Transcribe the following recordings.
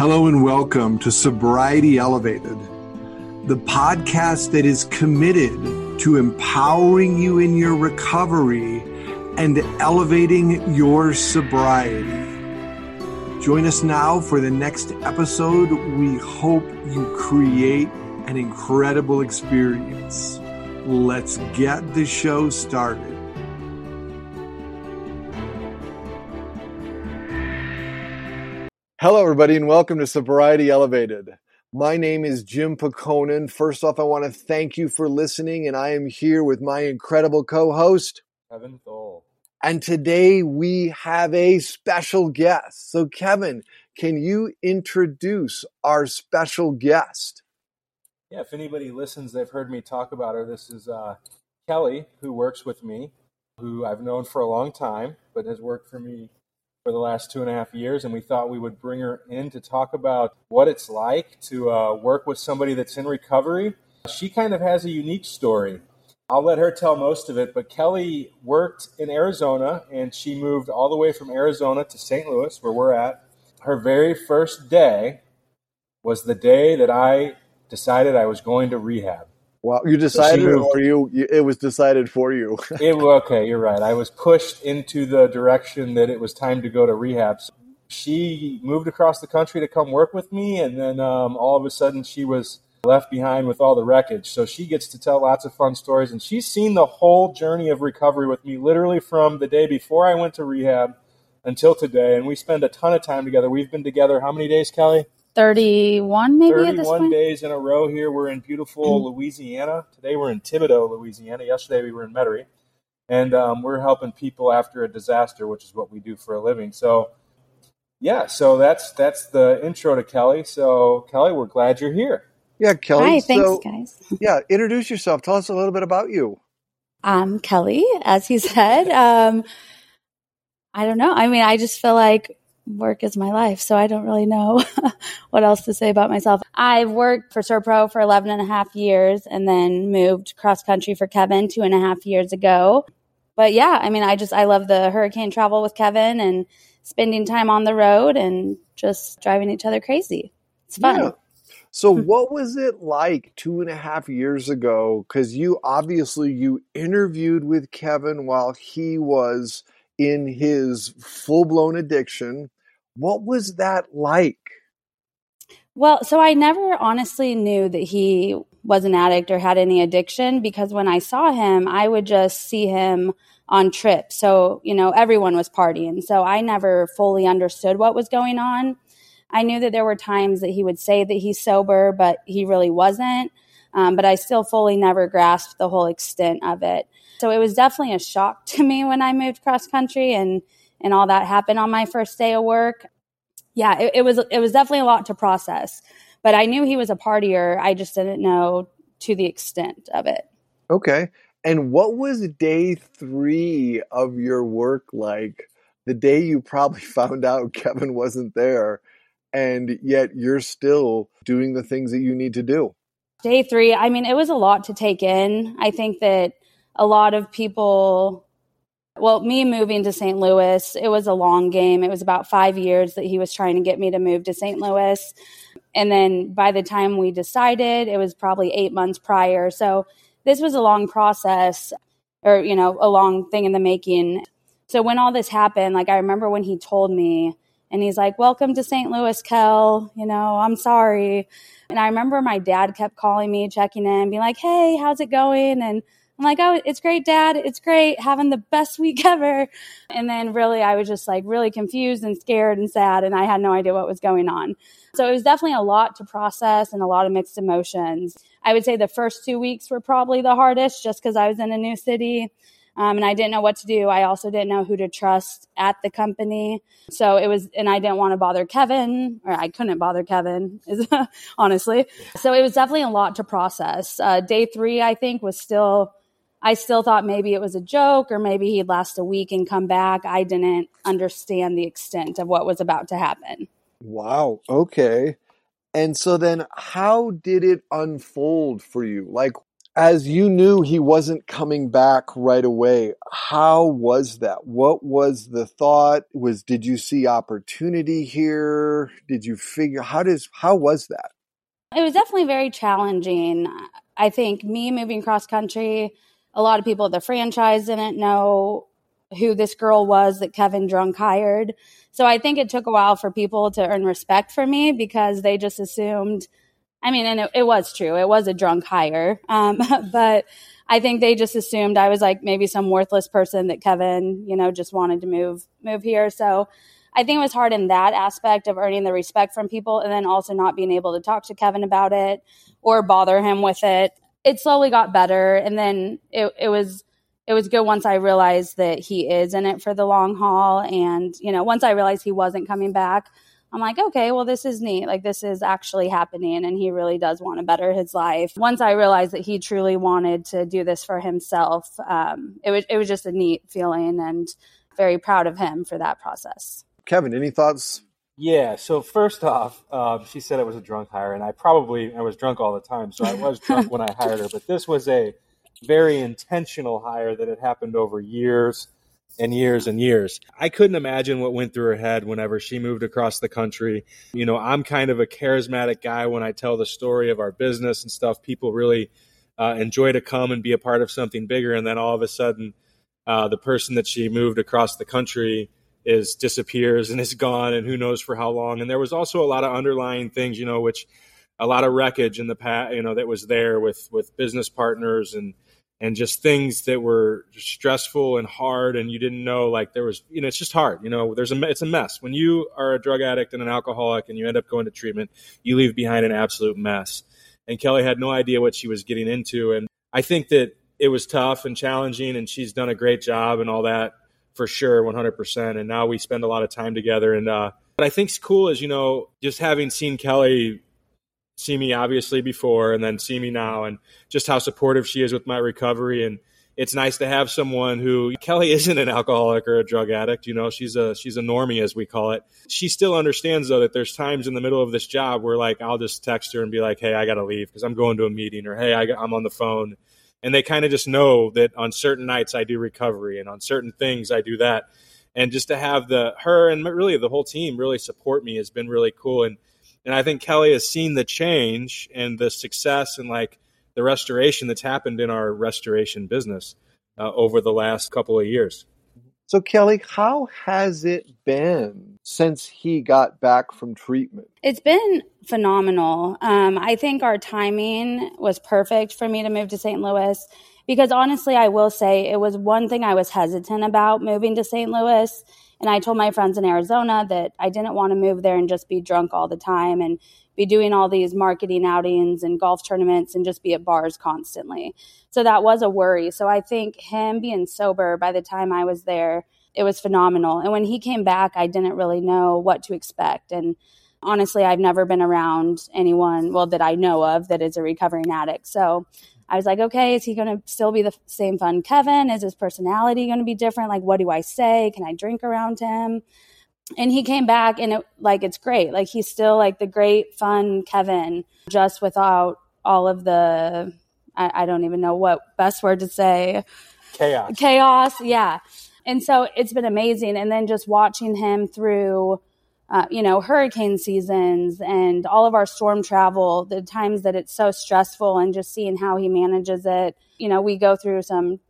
Hello and welcome to Sobriety Elevated, the podcast that is committed to empowering you in your recovery and elevating your sobriety. Join us now for the next episode. We hope you create an incredible experience. Let's get the show started. Hello, everybody, and welcome to Sobriety Elevated. My name is Jim Poconin. First off, I want to thank you for listening, and I am here with my incredible co-host, Kevin Thole. And today we have a special guest. So, Kevin, can you introduce our special guest? Yeah, if anybody listens, they've heard me talk about her. This is Kelly, who works with me, who I've known for a long time, but has worked for me for the last 2.5 years, and we thought we would bring her in to talk about what it's like to work with somebody that's in recovery. She kind of has a unique story. I'll let her tell most of it, but Kelly worked in Arizona, and she moved all the way from Arizona to St. Louis, where we're at. Her very first day was the day that I decided I was going to rehab. Wow, you decided, it was decided for you? Okay, you're right. I was pushed into the direction that it was time to go to rehab. So she moved across the country to come work with me, and then all of a sudden she was left behind with all the wreckage. So she gets to tell lots of fun stories, and she's seen the whole journey of recovery with me, literally from the day before I went to rehab until today, and we spend a ton of time together. We've been together how many days, Kelly? 31 maybe at this point? 31 days in a row here. We're in beautiful Louisiana. Today we're in Thibodaux, Louisiana. Yesterday we were in Metairie. And we're helping people after a disaster, which is what we do for a living. So, yeah, so that's the intro to Kelly. So, Kelly, we're glad you're here. Yeah, Kelly. Hi, thanks, guys. Yeah, introduce yourself. Tell us a little bit about you. I'm Kelly, as he said. I don't know. I mean, I just feel like work is my life, so I don't really know what else to say about myself. I've worked for SERVPRO for 11.5 years and then moved cross-country for Kevin 2.5 years ago. But yeah, I mean, I love the hurricane travel with Kevin and spending time on the road and just driving each other crazy. It's fun. Yeah. So what was it like 2.5 years ago? Because you interviewed with Kevin while he was in his full-blown addiction. What was that like? Well, so I never honestly knew that he was an addict or had any addiction, because when I saw him, I would just see him on trips. So, everyone was partying. So I never fully understood what was going on. I knew that there were times that he would say that he's sober, but he really wasn't. But I still fully never grasped the whole extent of it. So it was definitely a shock to me when I moved cross country and all that happened on my first day of work. Yeah, it was definitely a lot to process. But I knew he was a partier. I just didn't know to the extent of it. Okay. And what was day 3 of your work like? The day you probably found out Kevin wasn't there, and yet you're still doing the things that you need to do. Day 3, I mean, it was a lot to take in. I think that a lot of people, me moving to St. Louis, it was a long game. It was about 5 years that he was trying to get me to move to St. Louis. And then by the time we decided, it was probably 8 months prior. So this was a long process, or, a long thing in the making. So when all this happened, I remember when he told me, and he's like, "Welcome to St. Louis, Kel, I'm sorry." And I remember my dad kept calling me, checking in, being like, "Hey, how's it going?" And I'm like, "Oh, it's great, Dad. It's great. Having the best week ever." And then really, I was just really confused and scared and sad. And I had no idea what was going on. So it was definitely a lot to process and a lot of mixed emotions. I would say the first 2 weeks were probably the hardest, just because I was in a new city. And I didn't know what to do. I also didn't know who to trust at the company. So it was, and I didn't want to bother Kevin, or I couldn't bother Kevin, honestly. So it was definitely a lot to process. Day 3, I think, was still, I still thought maybe it was a joke, or maybe he'd last a week and come back. I didn't understand the extent of what was about to happen. Wow. Okay. And so then how did it unfold for you? As you knew he wasn't coming back right away, how was that? What was the thought? Did you see opportunity here? Did you figure, how was that? It was definitely very challenging. I think me moving cross country, a lot of people at the franchise didn't know who this girl was that Kevin Drunk hired. So I think it took a while for people to earn respect for me because they just assumed, I mean, and it was true. It was a drunk hire. But I think they just assumed I was like maybe some worthless person that Kevin, just wanted to move here. So I think it was hard in that aspect of earning the respect from people and then also not being able to talk to Kevin about it or bother him with it. It slowly got better. And then it was good once I realized that he is in it for the long haul. And, once I realized he wasn't coming back, I'm like, okay, well, this is neat. Like, this is actually happening, and he really does want to better his life. Once I realized that he truly wanted to do this for himself, it was just a neat feeling, and very proud of him for that process. Kevin, any thoughts? Yeah. So first off, she said I was a drunk hire, and I was drunk all the time, so I was drunk when I hired her. But this was a very intentional hire that had happened over years. And years and years. I couldn't imagine what went through her head whenever she moved across the country. I'm kind of a charismatic guy when I tell the story of our business and stuff. People really enjoy to come and be a part of something bigger. And then all of a sudden, the person that she moved across the country disappears and is gone, and who knows for how long. And there was also a lot of underlying things, which a lot of wreckage in the past, that was there with business partners and just things that were stressful and hard, and you didn't know, like there was, it's just hard. It's a mess. When you are a drug addict and an alcoholic and you end up going to treatment, you leave behind an absolute mess. And Kelly had no idea what she was getting into. And I think that it was tough and challenging, and she's done a great job and all that for sure, 100%. And now we spend a lot of time together. And what I think's cool is, just having seen Kelly see me obviously before and then see me now, and just how supportive she is with my recovery. And it's nice to have someone who, Kelly isn't an alcoholic or a drug addict, she's a normie, as we call it. She still understands though that there's times in the middle of this job where like I'll just text her and be like, hey, I gotta leave because I'm going to a meeting, or hey, I'm on the phone. And they kind of just know that on certain nights I do recovery and on certain things I do that. And just to have her and really the whole team really support me has been really cool. And I think Kelly has seen the change and the success and like the restoration that's happened in our restoration business over the last couple of years. So Kelly, how has it been since he got back from treatment? It's been phenomenal. I think our timing was perfect for me to move to St. Louis, because honestly, I will say it was one thing I was hesitant about moving to St. Louis. And I told my friends in Arizona that I didn't want to move there and just be drunk all the time and be doing all these marketing outings and golf tournaments and just be at bars constantly. So that was a worry. So I think him being sober by the time I was there, it was phenomenal. And when he came back, I didn't really know what to expect. And honestly, I've never been around anyone, well, that I know of that is a recovering addict. So I was like, okay, is he going to still be the same fun Kevin? Is his personality going to be different? Like, what do I say? Can I drink around him? And he came back and it's great. Like, he's still like the great fun Kevin, just without all of the, I don't even know what best word to say. Chaos. Yeah. And so it's been amazing. And then just watching him through hurricane seasons and all of our storm travel, the times that it's so stressful, and just seeing how he manages it. We go through some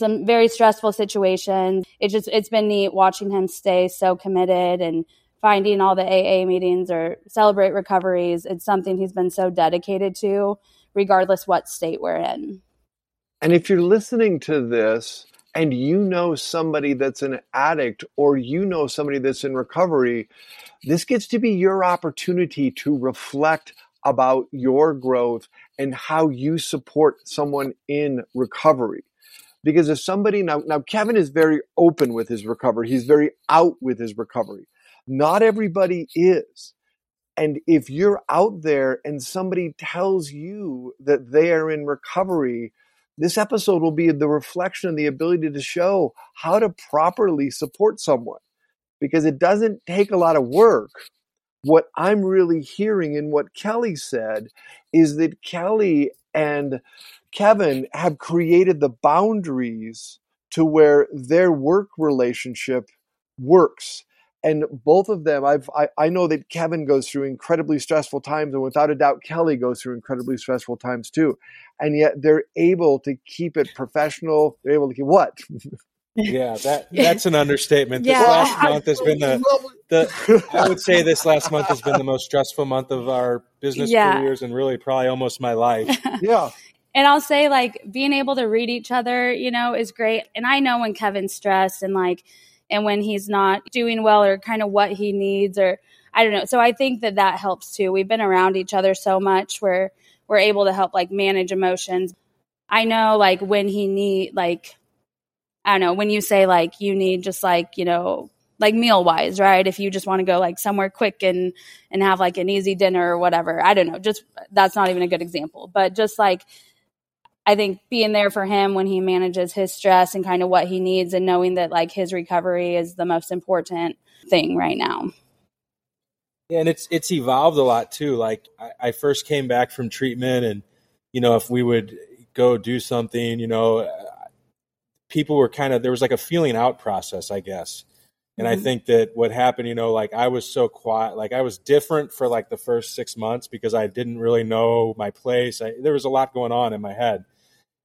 very stressful situations. It's been neat watching him stay so committed and finding all the AA meetings or celebrate recoveries. It's something he's been so dedicated to, regardless what state we're in. And if you're listening to this and somebody that's an addict, or somebody that's in recovery, this gets to be your opportunity to reflect about your growth and how you support someone in recovery. Because if somebody, now Kevin is very open with his recovery. He's very out with his recovery. Not everybody is. And if you're out there and somebody tells you that they are in recovery, this episode will be the reflection and the ability to show how to properly support someone, because it doesn't take a lot of work. What I'm really hearing in what Kelly said is that Kelly and Kevin have created the boundaries to where their work relationship works. And both of them, I know that Kevin goes through incredibly stressful times, and without a doubt, Kelly goes through incredibly stressful times too. And yet they're able to keep it professional. They're able to keep what? Yeah, that's an understatement. This last month has been I would say this last month has been the most stressful month of our business careers and really probably almost my life. Yeah. And I'll say, like, being able to read each other, you know, is great. And I know when Kevin's stressed and and when he's not doing well or kind of what he needs, or I don't know. So I think that helps too. We've been around each other so much where we're able to help manage emotions. I know when he need I don't know, when you say you need just meal wise, right? If you just want to go somewhere quick and have an easy dinner or whatever, I don't know, just that's not even a good example, but just I think being there for him when he manages his stress and kind of what he needs, and knowing that his recovery is the most important thing right now. Yeah, and it's evolved a lot too. I first came back from treatment, and if we would go do something, people were there was a feeling out process, I guess. And I think that what happened, I was so quiet, I was different for the first 6 months because I didn't really know my place. There was a lot going on in my head.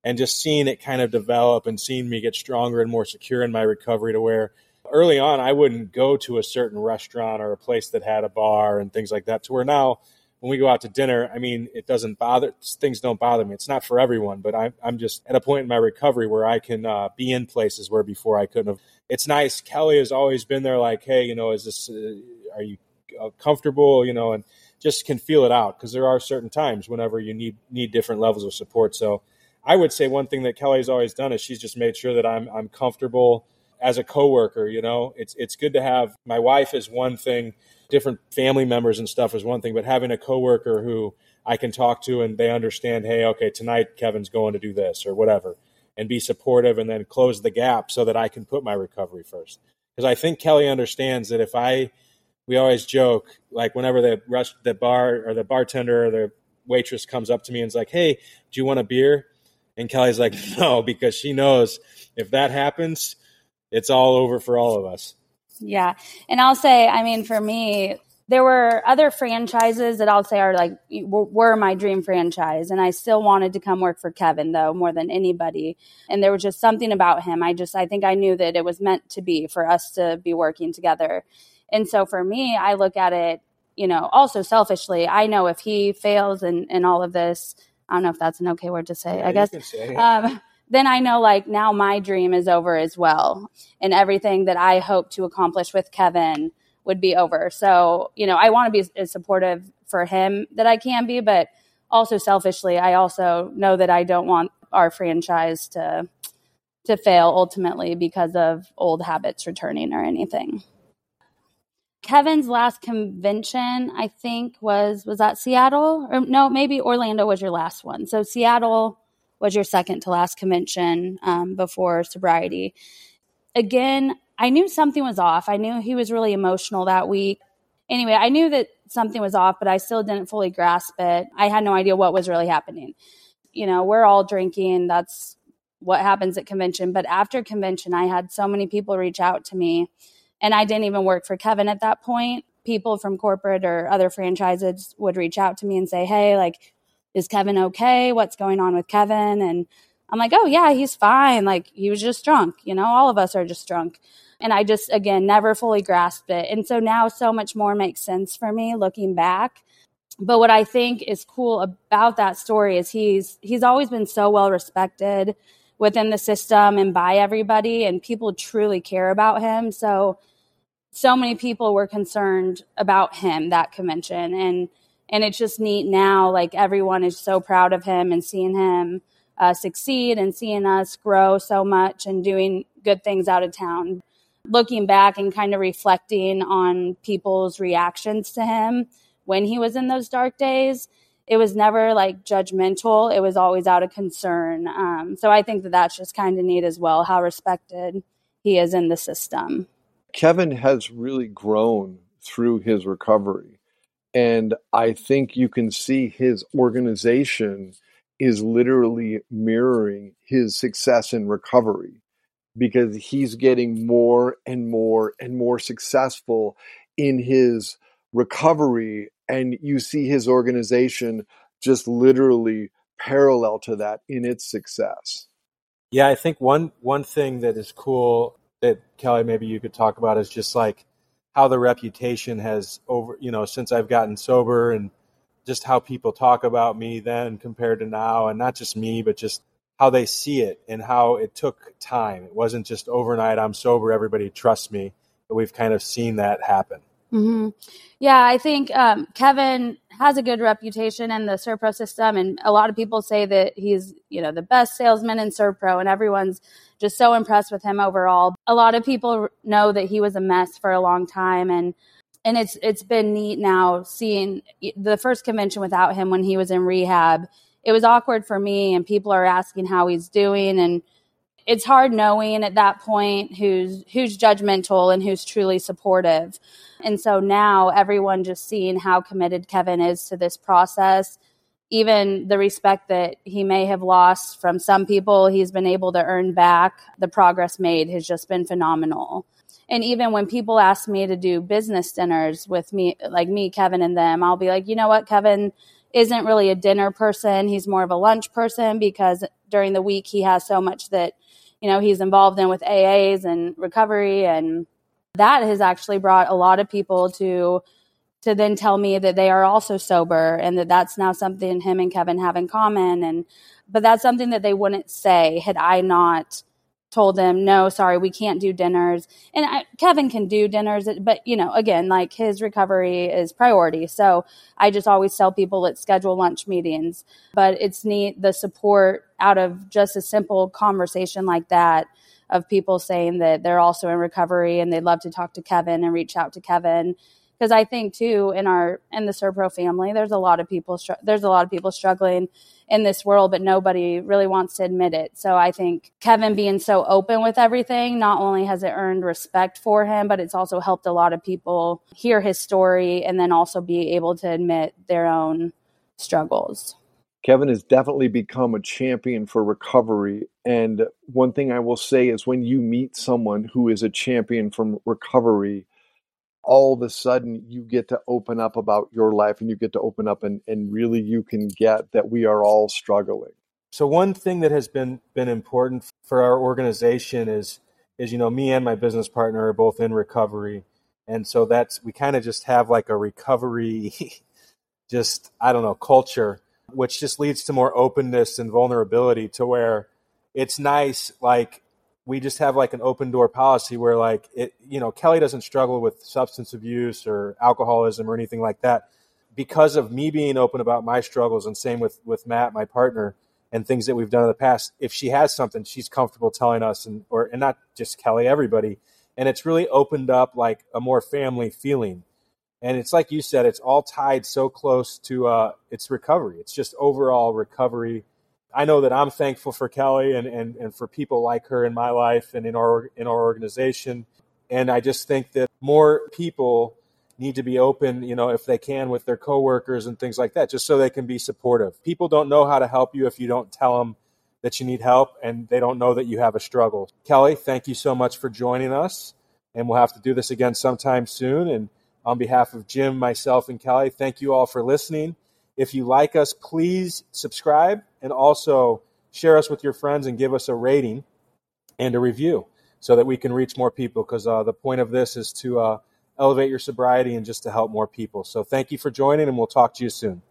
And just seeing it kind of develop and seeing me get stronger and more secure in my recovery, to where early on I wouldn't go to a certain restaurant or a place that had a bar and things like that, to where now when we go out to dinner, it doesn't bother, things don't bother me. It's not for everyone, but I'm just at a point in my recovery where I can be in places where before I couldn't have. It's nice. Kelly has always been there hey, is this, are you comfortable, and just can feel it out, because there are certain times whenever you need different levels of support. So I would say one thing that Kelly's always done is she's just made sure that I'm comfortable as a coworker. It's good to have, my wife is one thing, different family members and stuff is one thing, but having a coworker who I can talk to and they understand, hey, okay, tonight Kevin's going to do this or whatever, and be supportive, and then close the gap so that I can put my recovery first. Because I think Kelly understands that we always joke, whenever the bar or the bartender or the waitress comes up to me and is like, hey, do you want a beer? And Kelly's like, no, because she knows if that happens, it's all over for all of us. Yeah. And I'll say, for me, there were other franchises that I'll say are were my dream franchise. And I still wanted to come work for Kevin, though, more than anybody. And there was just something about him. I think I knew that it was meant to be for us to be working together. And so for me, I look at it, also selfishly. I know if he fails in all of this, I don't know if that's an okay word to say, yeah, I guess. You can say it. Then I know now my dream is over as well. And everything that I hope to accomplish with Kevin would be over. So, I want to be as supportive for him that I can be, but also selfishly, I also know that I don't want our franchise to fail ultimately because of old habits returning or anything. Kevin's last convention, I think, was that Seattle? Or no, maybe Orlando was your last one. So Seattle was your second to last convention before sobriety. Again, I knew something was off. I knew he was really emotional that week. Anyway, I knew that something was off, but I still didn't fully grasp it. I had no idea what was really happening. We're all drinking. That's what happens at convention. But after convention, I had so many people reach out to me, and I didn't even work for Kevin at that point. People from corporate or other franchises would reach out to me and say, hey, is Kevin okay? What's going on with Kevin? And I'm like, oh yeah, he's fine. He was just drunk. All of us are just drunk. And I just, again, never fully grasped it. And so now so much more makes sense for me looking back. But what I think is cool about that story is he's always been so well respected within the system and by everybody, and people truly care about him. So many people were concerned about him that convention. And it's just neat now, everyone is so proud of him, and seeing him succeed and seeing us grow so much and doing good things out of town. Looking back and kind of reflecting on people's reactions to him when he was in those dark days, it was never judgmental. It was always out of concern. So I think that's just kind of neat as well, how respected he is in the system. Kevin has really grown through his recovery. And I think you can see his organization is literally mirroring his success in recovery, because he's getting more and more and more successful in his recovery. And you see his organization just literally parallel to that in its success. Yeah, I think one thing that is cool that, Kelly, maybe you could talk about is just like how the reputation has over, you know, since I've gotten sober, and just how people talk about me then compared to now, and not just me, but just how they see it and how it took time. It wasn't just overnight, I'm sober, everybody trusts me, but we've kind of seen that happen. Mm-hmm. Yeah, I think Kevin has a good reputation in the SERVPRO system, and a lot of people say that he's, you know, the best salesman in SERVPRO, and everyone's just so impressed with him overall. A lot of people know that he was a mess for a long time, and it's been neat now seeing the first convention without him when he was in rehab. It was awkward for me, and people are asking how he's doing, and it's hard knowing at that point who's judgmental and who's truly supportive. And so now everyone just seeing how committed Kevin is to this process, even the respect that he may have lost from some people, he's been able to earn back. The progress made has just been phenomenal. And even when people ask me to do business dinners with me, like me, Kevin, and them, I'll be like, you know what, Kevin isn't really a dinner person. He's more of a lunch person, because during the week he has so much that, you know, he's involved in with AAs and recovery. And that has actually brought a lot of people to then tell me that they are also sober, and that that's now something him and Kevin have in common. But that's something that they wouldn't say had I not told them, no, sorry, we can't do dinners. And Kevin can do dinners, but, you know, again, like, his recovery is priority. So I just always tell people, let's schedule lunch meetings. But it's neat, the support out of just a simple conversation like that, of people saying that they're also in recovery and they'd love to talk to Kevin and reach out to Kevin. Because I think too, in the SERVPRO family, there's a lot of people struggling in this world, but nobody really wants to admit it. So I think Kevin being so open with everything, not only has it earned respect for him, but it's also helped a lot of people hear his story and then also be able to admit their own struggles. Kevin has definitely become a champion for recovery. And one thing I will say is, when you meet someone who is a champion from recovery, all of a sudden you get to open up about your life, and you get to open up and really you can get that we are all struggling. So one thing that has been important for our organization is, you know, me and my business partner are both in recovery. And so we kind of just have like a recovery, just, I don't know, culture, which just leads to more openness and vulnerability, to where it's nice. Like, we just have like an open door policy where, like, it, you know, Kelly doesn't struggle with substance abuse or alcoholism or anything like that because of me being open about my struggles. And same with Matt, my partner, and things that we've done in the past. If she has something, she's comfortable telling us, and not just Kelly, everybody. And it's really opened up like a more family feeling. And it's like you said, it's all tied so close to its recovery. It's just overall recovery. I know that I'm thankful for Kelly and for people like her in my life and in our organization. And I just think that more people need to be open, you know, if they can, with their coworkers and things like that, just so they can be supportive. People don't know how to help you if you don't tell them that you need help, and they don't know that you have a struggle. Kelly, thank you so much for joining us. And we'll have to do this again sometime soon. And on behalf of Jim, myself, and Kelly, thank you all for listening. If you like us, please subscribe, and also share us with your friends and give us a rating and a review so that we can reach more people, because the point of this is to elevate your sobriety and just to help more people. So thank you for joining, and we'll talk to you soon.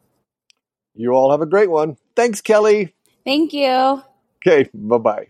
You all have a great one. Thanks, Kelly. Thank you. Okay, bye-bye.